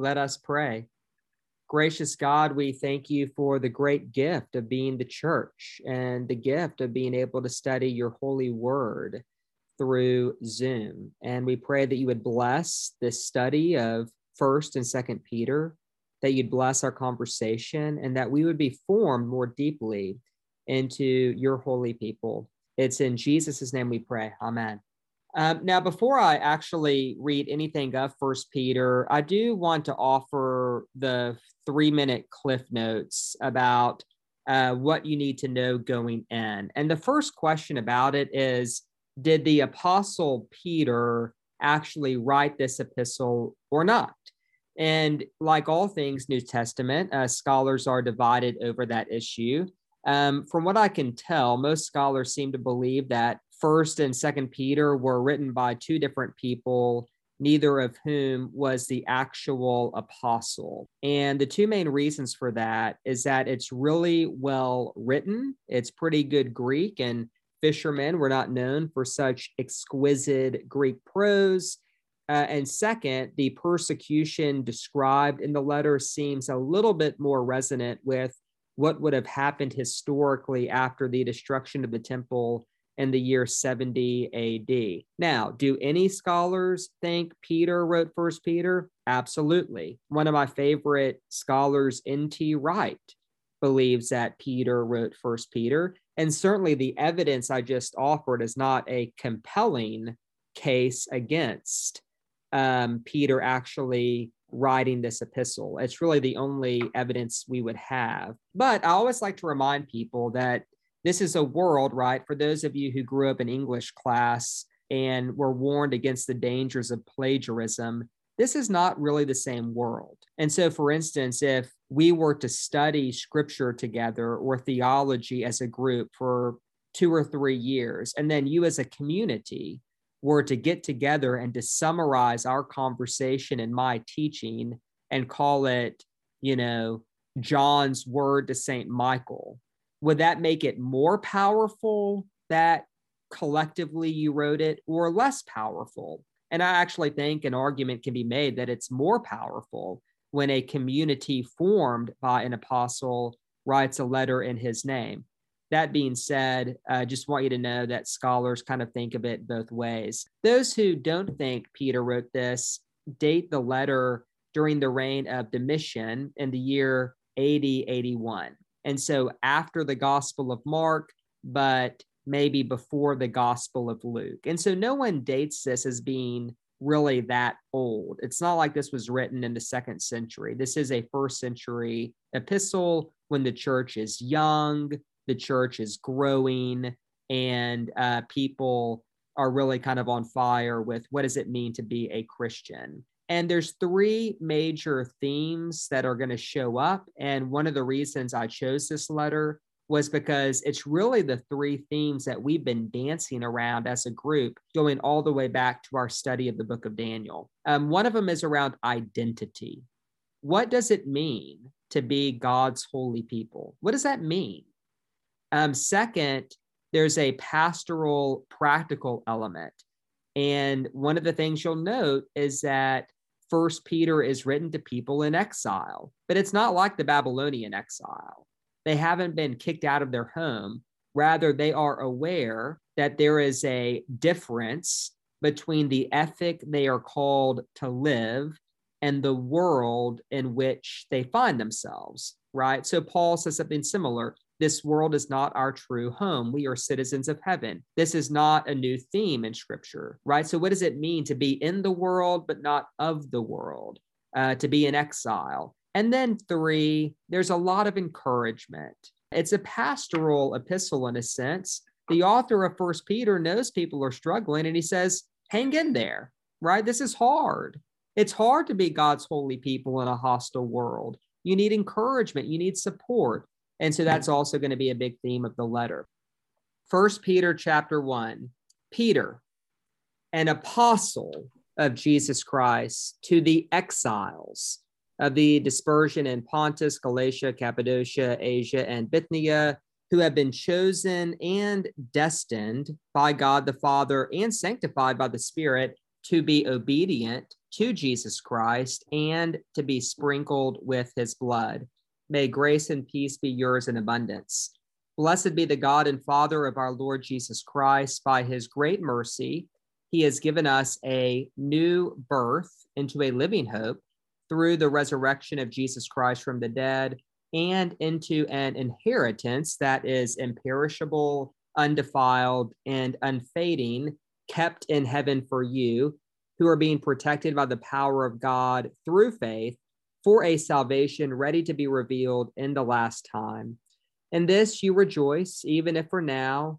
Let us pray. Gracious God, we thank you for the great gift of being the church and the gift of being able to study your holy word through Zoom. And we pray that you would bless this study of 1st and 2nd Peter, that you'd bless our conversation, and that we would be formed more deeply into your holy people. It's in Jesus' name we pray. Amen. Now, before I actually read anything of 1 Peter, I do want to offer the 3-minute cliff notes about what you need to know going in. And the first question about it is, did the Apostle Peter actually write this epistle or not? And like all things New Testament, scholars are divided over that issue. From what I can tell, most scholars seem to believe that 1st and 2nd Peter were written by two different people, neither of whom was the actual apostle. And the two main reasons for that is that it's really well written. It's pretty good Greek, and fishermen were not known for such exquisite Greek prose. And second, the persecution described in the letter seems a little bit more resonant with what would have happened historically after the destruction of the temple in the year 70 AD. Now, do any scholars think Peter wrote 1 Peter? Absolutely. One of my favorite scholars, N.T. Wright, believes that Peter wrote 1 Peter. And certainly the evidence I just offered is not a compelling case against Peter actually writing this epistle. It's really the only evidence we would have. But I always like to remind people that this is a world, right? For those of you who grew up in English class and were warned against the dangers of plagiarism, this is not really the same world. And so, for instance, if we were to study scripture together or theology as a group for 2 or 3 years, and then you as a community were to get together and to summarize our conversation and my teaching and call it, you know, John's Word to St. Michael, would that make it more powerful that collectively you wrote it, or less powerful? And I actually think an argument can be made that it's more powerful when a community formed by an apostle writes a letter in his name. That being said, I just want you to know that scholars kind of think of it both ways. Those who don't think Peter wrote this date the letter during the reign of Domitian in the year 80-81. And so after the Gospel of Mark, but maybe before the Gospel of Luke. And so no one dates this as being really that old. It's not like this was written in the 2nd century. This is a 1st century epistle when the church is young, the church is growing, and people are really kind of on fire with what does it mean to be a Christian? And there's 3 major themes that are going to show up. And one of the reasons I chose this letter was because it's really the 3 themes that we've been dancing around as a group going all the way back to our study of the book of Daniel. One of them is around identity. What does it mean to be God's holy people? What does that mean? Second, there's a pastoral practical element. And one of the things you'll note is that 1 Peter is written to people in exile, but it's not like the Babylonian exile. They haven't been kicked out of their home. Rather, they are aware that there is a difference between the ethic they are called to live and the world in which they find themselves, right? So Paul says something similar. This world is not our true home. We are citizens of heaven. This is not a new theme in scripture, right? So what does it mean to be in the world, but not of the world, to be in exile? And then 3, there's a lot of encouragement. It's a pastoral epistle in a sense. The author of 1 Peter knows people are struggling, and he says, hang in there, right? This is hard. It's hard to be God's holy people in a hostile world. You need encouragement. You need support. And so that's also going to be a big theme of the letter. 1 Peter chapter 1, Peter, an apostle of Jesus Christ, to the exiles of the dispersion in Pontus, Galatia, Cappadocia, Asia, and Bithynia, who have been chosen and destined by God the Father and sanctified by the Spirit to be obedient to Jesus Christ and to be sprinkled with his blood. May grace and peace be yours in abundance. Blessed be the God and Father of our Lord Jesus Christ. By his great mercy, he has given us a new birth into a living hope through the resurrection of Jesus Christ from the dead and into an inheritance that is imperishable, undefiled, and unfading, kept in heaven for you, who are being protected by the power of God through faith for a salvation ready to be revealed in the last time. In this you rejoice, even if for now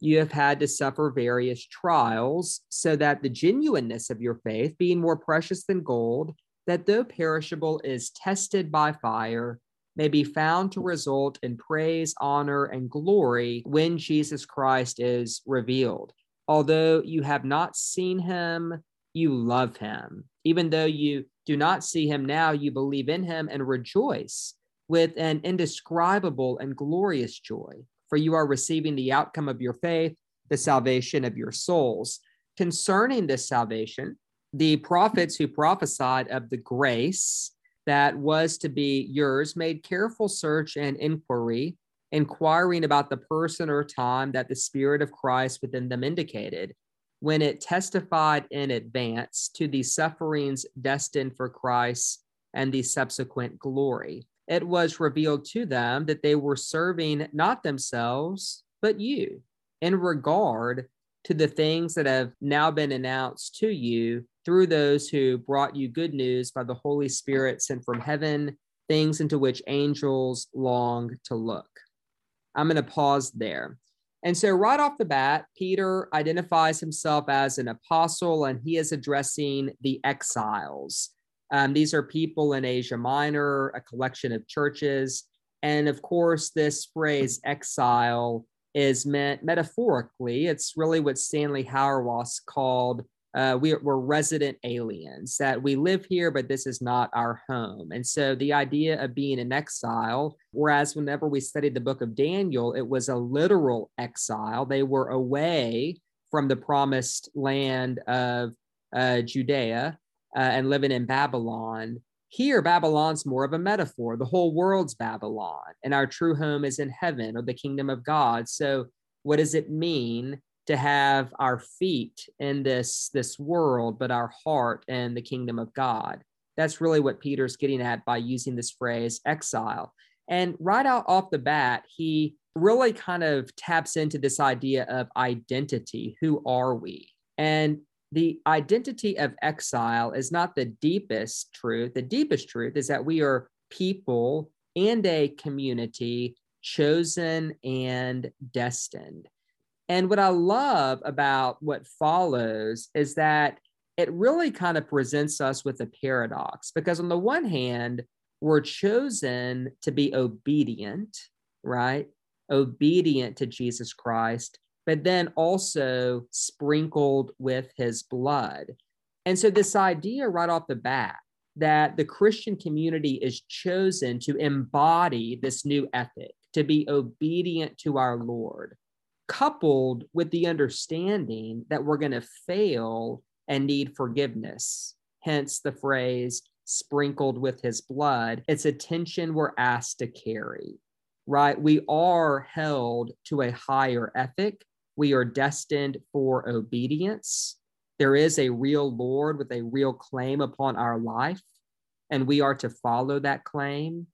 you have had to suffer various trials, so that the genuineness of your faith, being more precious than gold, that though perishable is tested by fire, may be found to result in praise, honor, and glory when Jesus Christ is revealed. Although you have not seen him, you love him. Even though you do not see him now, you believe in him and rejoice with an indescribable and glorious joy, for you are receiving the outcome of your faith, the salvation of your souls. Concerning this salvation, the prophets who prophesied of the grace that was to be yours made careful search and inquiry, inquiring about the person or time that the Spirit of Christ within them indicated, when it testified in advance to the sufferings destined for Christ and the subsequent glory. It was revealed to them that they were serving not themselves, but you, in regard to the things that have now been announced to you through those who brought you good news by the Holy Spirit sent from heaven, things into which angels long to look. I'm going to pause there. And so right off the bat, Peter identifies himself as an apostle, and he is addressing the exiles. These are people in Asia Minor, a collection of churches. And of course, this phrase exile is meant metaphorically. It's really what Stanley Hauerwas called, we're resident aliens, that we live here, but this is not our home. And so the idea of being an exile, whereas whenever we studied the book of Daniel, it was a literal exile. They were away from the promised land of Judea and living in Babylon. Here, Babylon's more of a metaphor. The whole world's Babylon, and our true home is in heaven or the kingdom of God. So what does it mean to have our feet in this world, but our heart in the kingdom of God? That's really what Peter's getting at by using this phrase exile. And right out off the bat, he really kind of taps into this idea of identity. Who are we? And the identity of exile is not the deepest truth. The deepest truth is that we are people and a community chosen and destined. And what I love about what follows is that it really kind of presents us with a paradox, because on the one hand, we're chosen to be obedient, right? Obedient to Jesus Christ, but then also sprinkled with his blood. And so this idea right off the bat that the Christian community is chosen to embody this new ethic, to be obedient to our Lord, coupled with the understanding that we're going to fail and need forgiveness, hence the phrase sprinkled with his blood. It's a tension we're asked to carry, right? We are held to a higher ethic. We are destined for obedience. There is a real Lord with a real claim upon our life, and we are to follow that claim,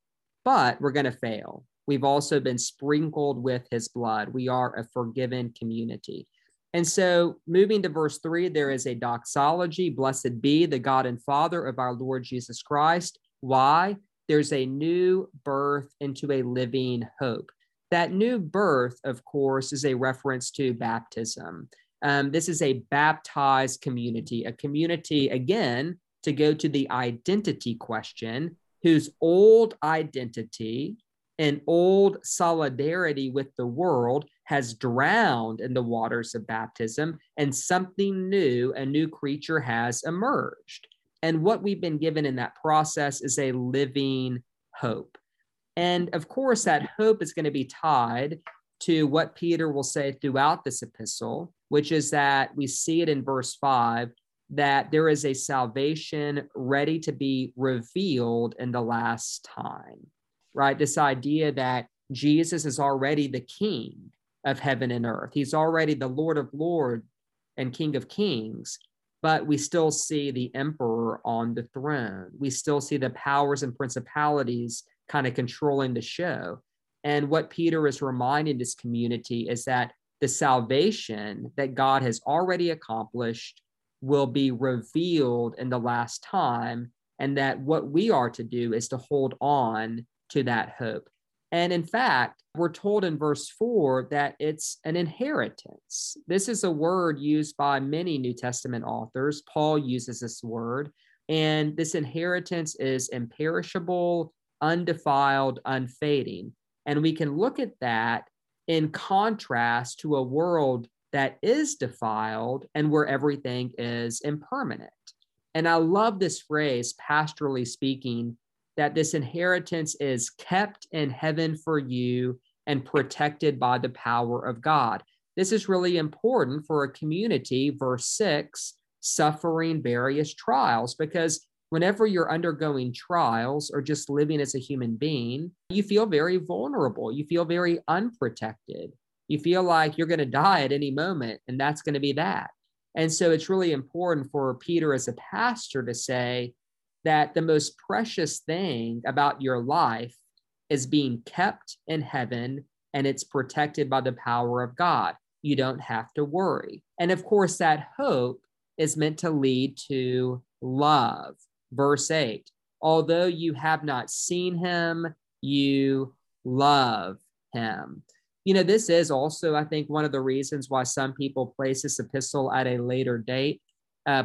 but we're going to fail. We've also been sprinkled with his blood. We are a forgiven community. And so moving to verse 3, there is a doxology. Blessed be the God and Father of our Lord Jesus Christ. Why? There's a new birth into a living hope. That new birth, of course, is a reference to baptism. This is a baptized community, a community, again, to go to the identity question, whose old identity and old solidarity with the world has drowned in the waters of baptism, and something new, a new creature has emerged. And what we've been given in that process is a living hope. And of course, that hope is going to be tied to what Peter will say throughout this epistle, which is that we see it in verse 5, that there is a salvation ready to be revealed in the last time, right? This idea that Jesus is already the King of heaven and earth. He's already the Lord of Lords and King of Kings, but we still see the emperor on the throne. We still see the powers and principalities kind of controlling the show. And what Peter is reminding this community is that the salvation that God has already accomplished will be revealed in the last time, and that what we are to do is to hold on to that hope. And in fact, we're told in verse 4 that it's an inheritance. This is a word used by many New Testament authors. Paul uses this word, and this inheritance is imperishable, undefiled, unfading. And we can look at that in contrast to a world that is defiled and where everything is impermanent. And I love this phrase, pastorally speaking, that this inheritance is kept in heaven for you and protected by the power of God. This is really important for a community, verse 6, suffering various trials, because whenever you're undergoing trials or just living as a human being, you feel very vulnerable. You feel very unprotected. You feel like you're going to die at any moment, and that's going to be that. And so it's really important for Peter as a pastor to say that the most precious thing about your life is being kept in heaven, and it's protected by the power of God. You don't have to worry. And of course, that hope is meant to lead to love. Verse 8, although you have not seen him, you love him. You know, this is also, I think, one of the reasons why some people place this epistle at a later date.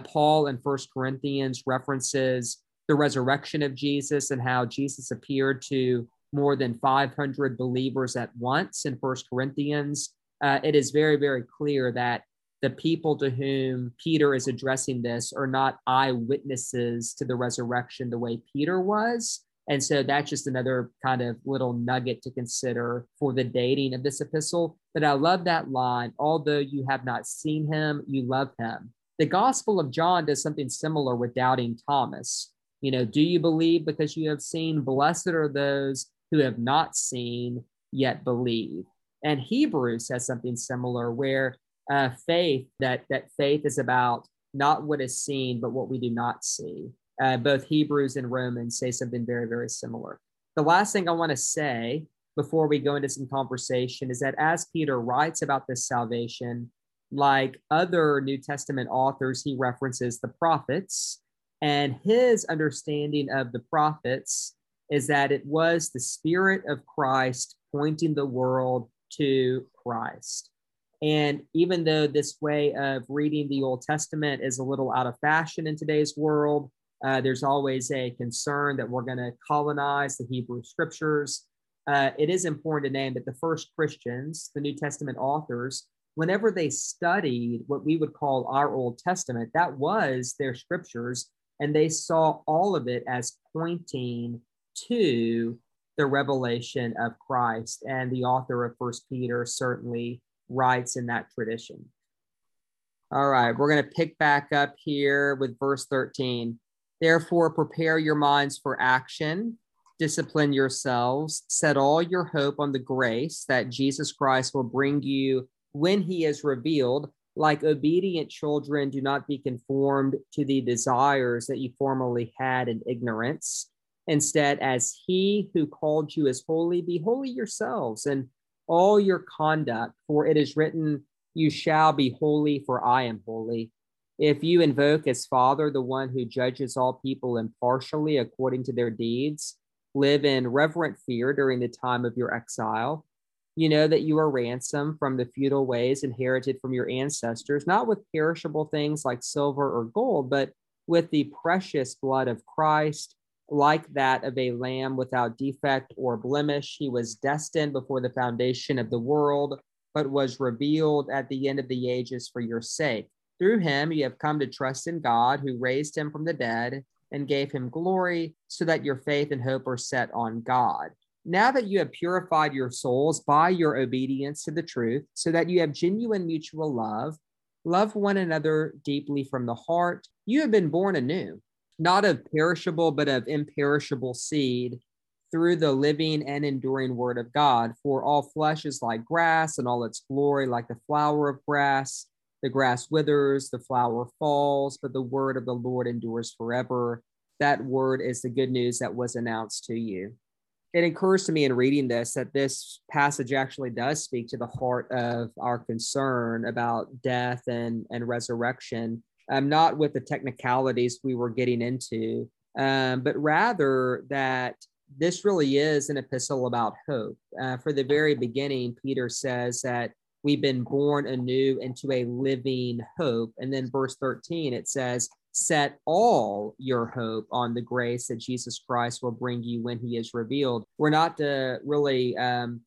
Paul in 1 Corinthians references the resurrection of Jesus and how Jesus appeared to more than 500 believers at once in 1 Corinthians. It is very, very clear that the people to whom Peter is addressing this are not eyewitnesses to the resurrection the way Peter was. And so that's just another kind of little nugget to consider for the dating of this epistle. But I love that line, although you have not seen him, you love him. The Gospel of John does something similar with doubting Thomas. You know, do you believe because you have seen? Blessed are those who have not seen yet believe. And Hebrews has something similar where faith, that faith is about not what is seen, but what we do not see. Both Hebrews and Romans say something very, very similar. The last thing I want to say before we go into some conversation is that as Peter writes about this salvation, like other New Testament authors, he references the prophets, and his understanding of the prophets is that it was the Spirit of Christ pointing the world to Christ. And even though this way of reading the Old Testament is a little out of fashion in today's world, there's always a concern that we're going to colonize the Hebrew scriptures. It is important to name that the first Christians, the New Testament authors, whenever they studied what we would call our Old Testament, that was their scriptures, and they saw all of it as pointing to the revelation of Christ. And the author of 1 Peter certainly writes in that tradition. All right, we're going to pick back up here with verse 13. Therefore, prepare your minds for action, discipline yourselves, set all your hope on the grace that Jesus Christ will bring you when he is revealed. Like obedient children, do not be conformed to the desires that you formerly had in ignorance. Instead, as he who called you is holy, be holy yourselves in all your conduct, for it is written, you shall be holy, for I am holy. If you invoke as Father the one who judges all people impartially according to their deeds, live in reverent fear during the time of your exile. You know that you are ransomed from the feudal ways inherited from your ancestors, not with perishable things like silver or gold, but with the precious blood of Christ, like that of a lamb without defect or blemish. He was destined before the foundation of the world, but was revealed at the end of the ages for your sake. Through him, you have come to trust in God, who raised him from the dead and gave him glory, so that your faith and hope are set on God. Now that you have purified your souls by your obedience to the truth, so that you have genuine mutual love, Love one another deeply from the heart. You have been born anew, not of perishable, but of imperishable seed, through the living and enduring word of God. For all flesh is like grass, and all its glory like the flower of grass. The grass withers, the flower falls, but the word of the Lord endures forever. That word is the good news that was announced to you. It occurs to me in reading this that this passage actually does speak to the heart of our concern about death and resurrection, not with the technicalities we were getting into, but rather that this really is an epistle about hope. For the very beginning, Peter says that we've been born anew into a living hope. And then verse 13, it says, set all your hope on the grace that Jesus Christ will bring you when he is revealed. We're not to really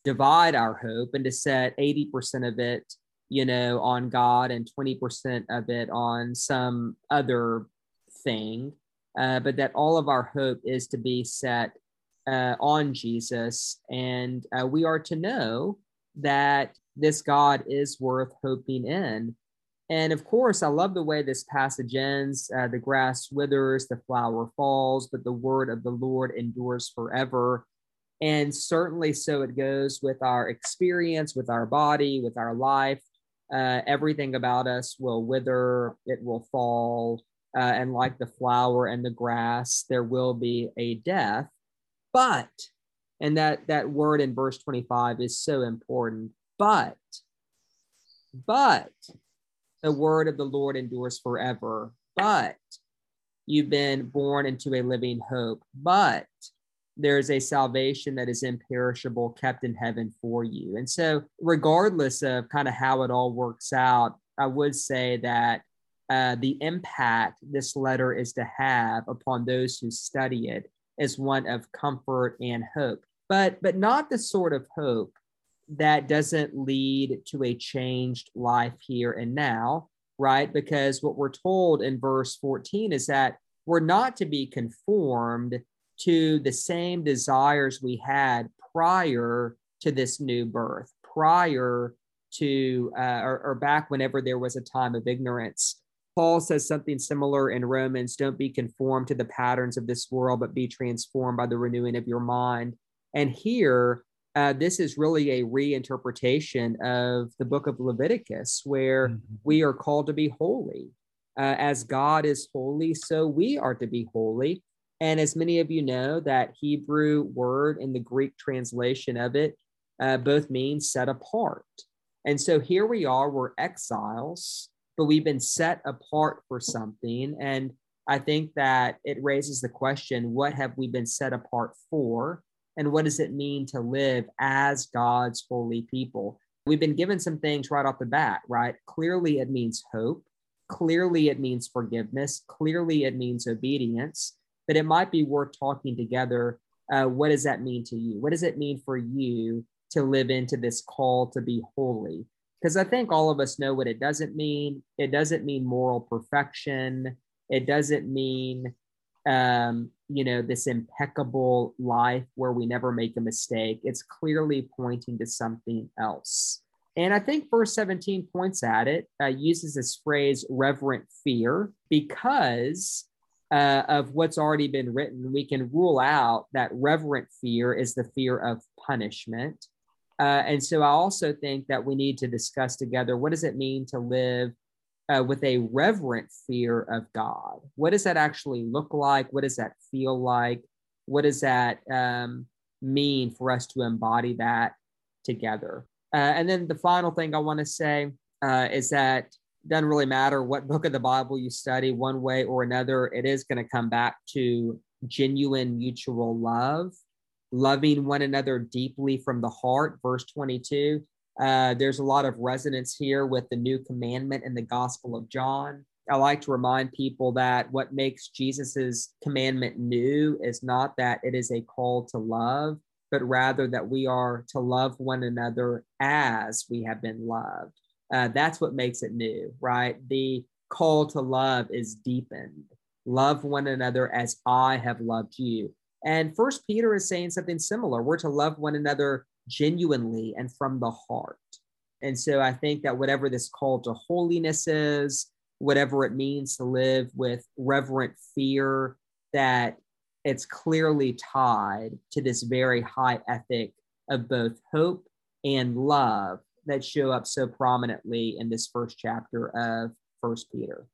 divide our hope and to set 80% of it, on God and 20% of it on some other thing, but that all of our hope is to be set on Jesus. And we are to know that this God is worth hoping in. And of course, I love the way this passage ends. The grass withers, the flower falls, but the word of the Lord endures forever. And certainly so it goes with our experience, with our body, with our life. Everything about us will wither, it will fall. And like the flower and the grass, there will be a death. But, and that word in verse 25 is so important, but, the word of the Lord endures forever, but you've been born into a living hope, but there is a salvation that is imperishable kept in heaven for you. And so regardless of kind of how it all works out, I would say that the impact this letter is to have upon those who study it is one of comfort and hope, but not the sort of hope that doesn't lead to a changed life here and now, right? Because what we're told in verse 14 is that we're not to be conformed to the same desires we had prior to this new birth, prior to, or back whenever there was a time of ignorance. Paul says something similar in Romans, don't be conformed to the patterns of this world, but be transformed by the renewing of your mind. And here, this is really a reinterpretation of the book of Leviticus, where we are called to be holy. As God is holy, so we are to be holy. And as many of you know, that Hebrew word and the Greek translation of it both mean set apart. And so here we are, we're exiles, but we've been set apart for something. And I think that it raises the question, what have we been set apart for? And what does it mean to live as God's holy people? We've been given some things right off the bat, right? Clearly, it means hope. Clearly, it means forgiveness. Clearly, it means obedience. But it might be worth talking together. What does that mean to you? What does it mean for you to live into this call to be holy? Because I think all of us know what it doesn't mean. It doesn't mean moral perfection. It doesn't mean this impeccable life where we never make a mistake. It's clearly pointing to something else. And I think verse 17 points at it, uses this phrase, reverent fear, because of what's already been written. We can rule out that reverent fear is the fear of punishment. And so I also think that we need to discuss together, what does it mean to live with a reverent fear of God? What does that actually look like? What does that feel like? What does that mean for us to embody that together? And then the final thing I want to say is that it doesn't really matter what book of the Bible you study one way or another, it is going to come back to genuine mutual love, loving one another deeply from the heart, verse 22. There's a lot of resonance here with the new commandment in the Gospel of John. I like to remind people that what makes Jesus's commandment new is not that it is a call to love, but rather that we are to love one another as we have been loved. That's what makes it new, right? The call to love is deepened. Love one another as I have loved you. And 1 Peter is saying something similar. We're to love one another genuinely and from the heart. And so I think that whatever this call to holiness is, whatever it means to live with reverent fear, that it's clearly tied to this very high ethic of both hope and love that show up so prominently in this first chapter of 1 Peter.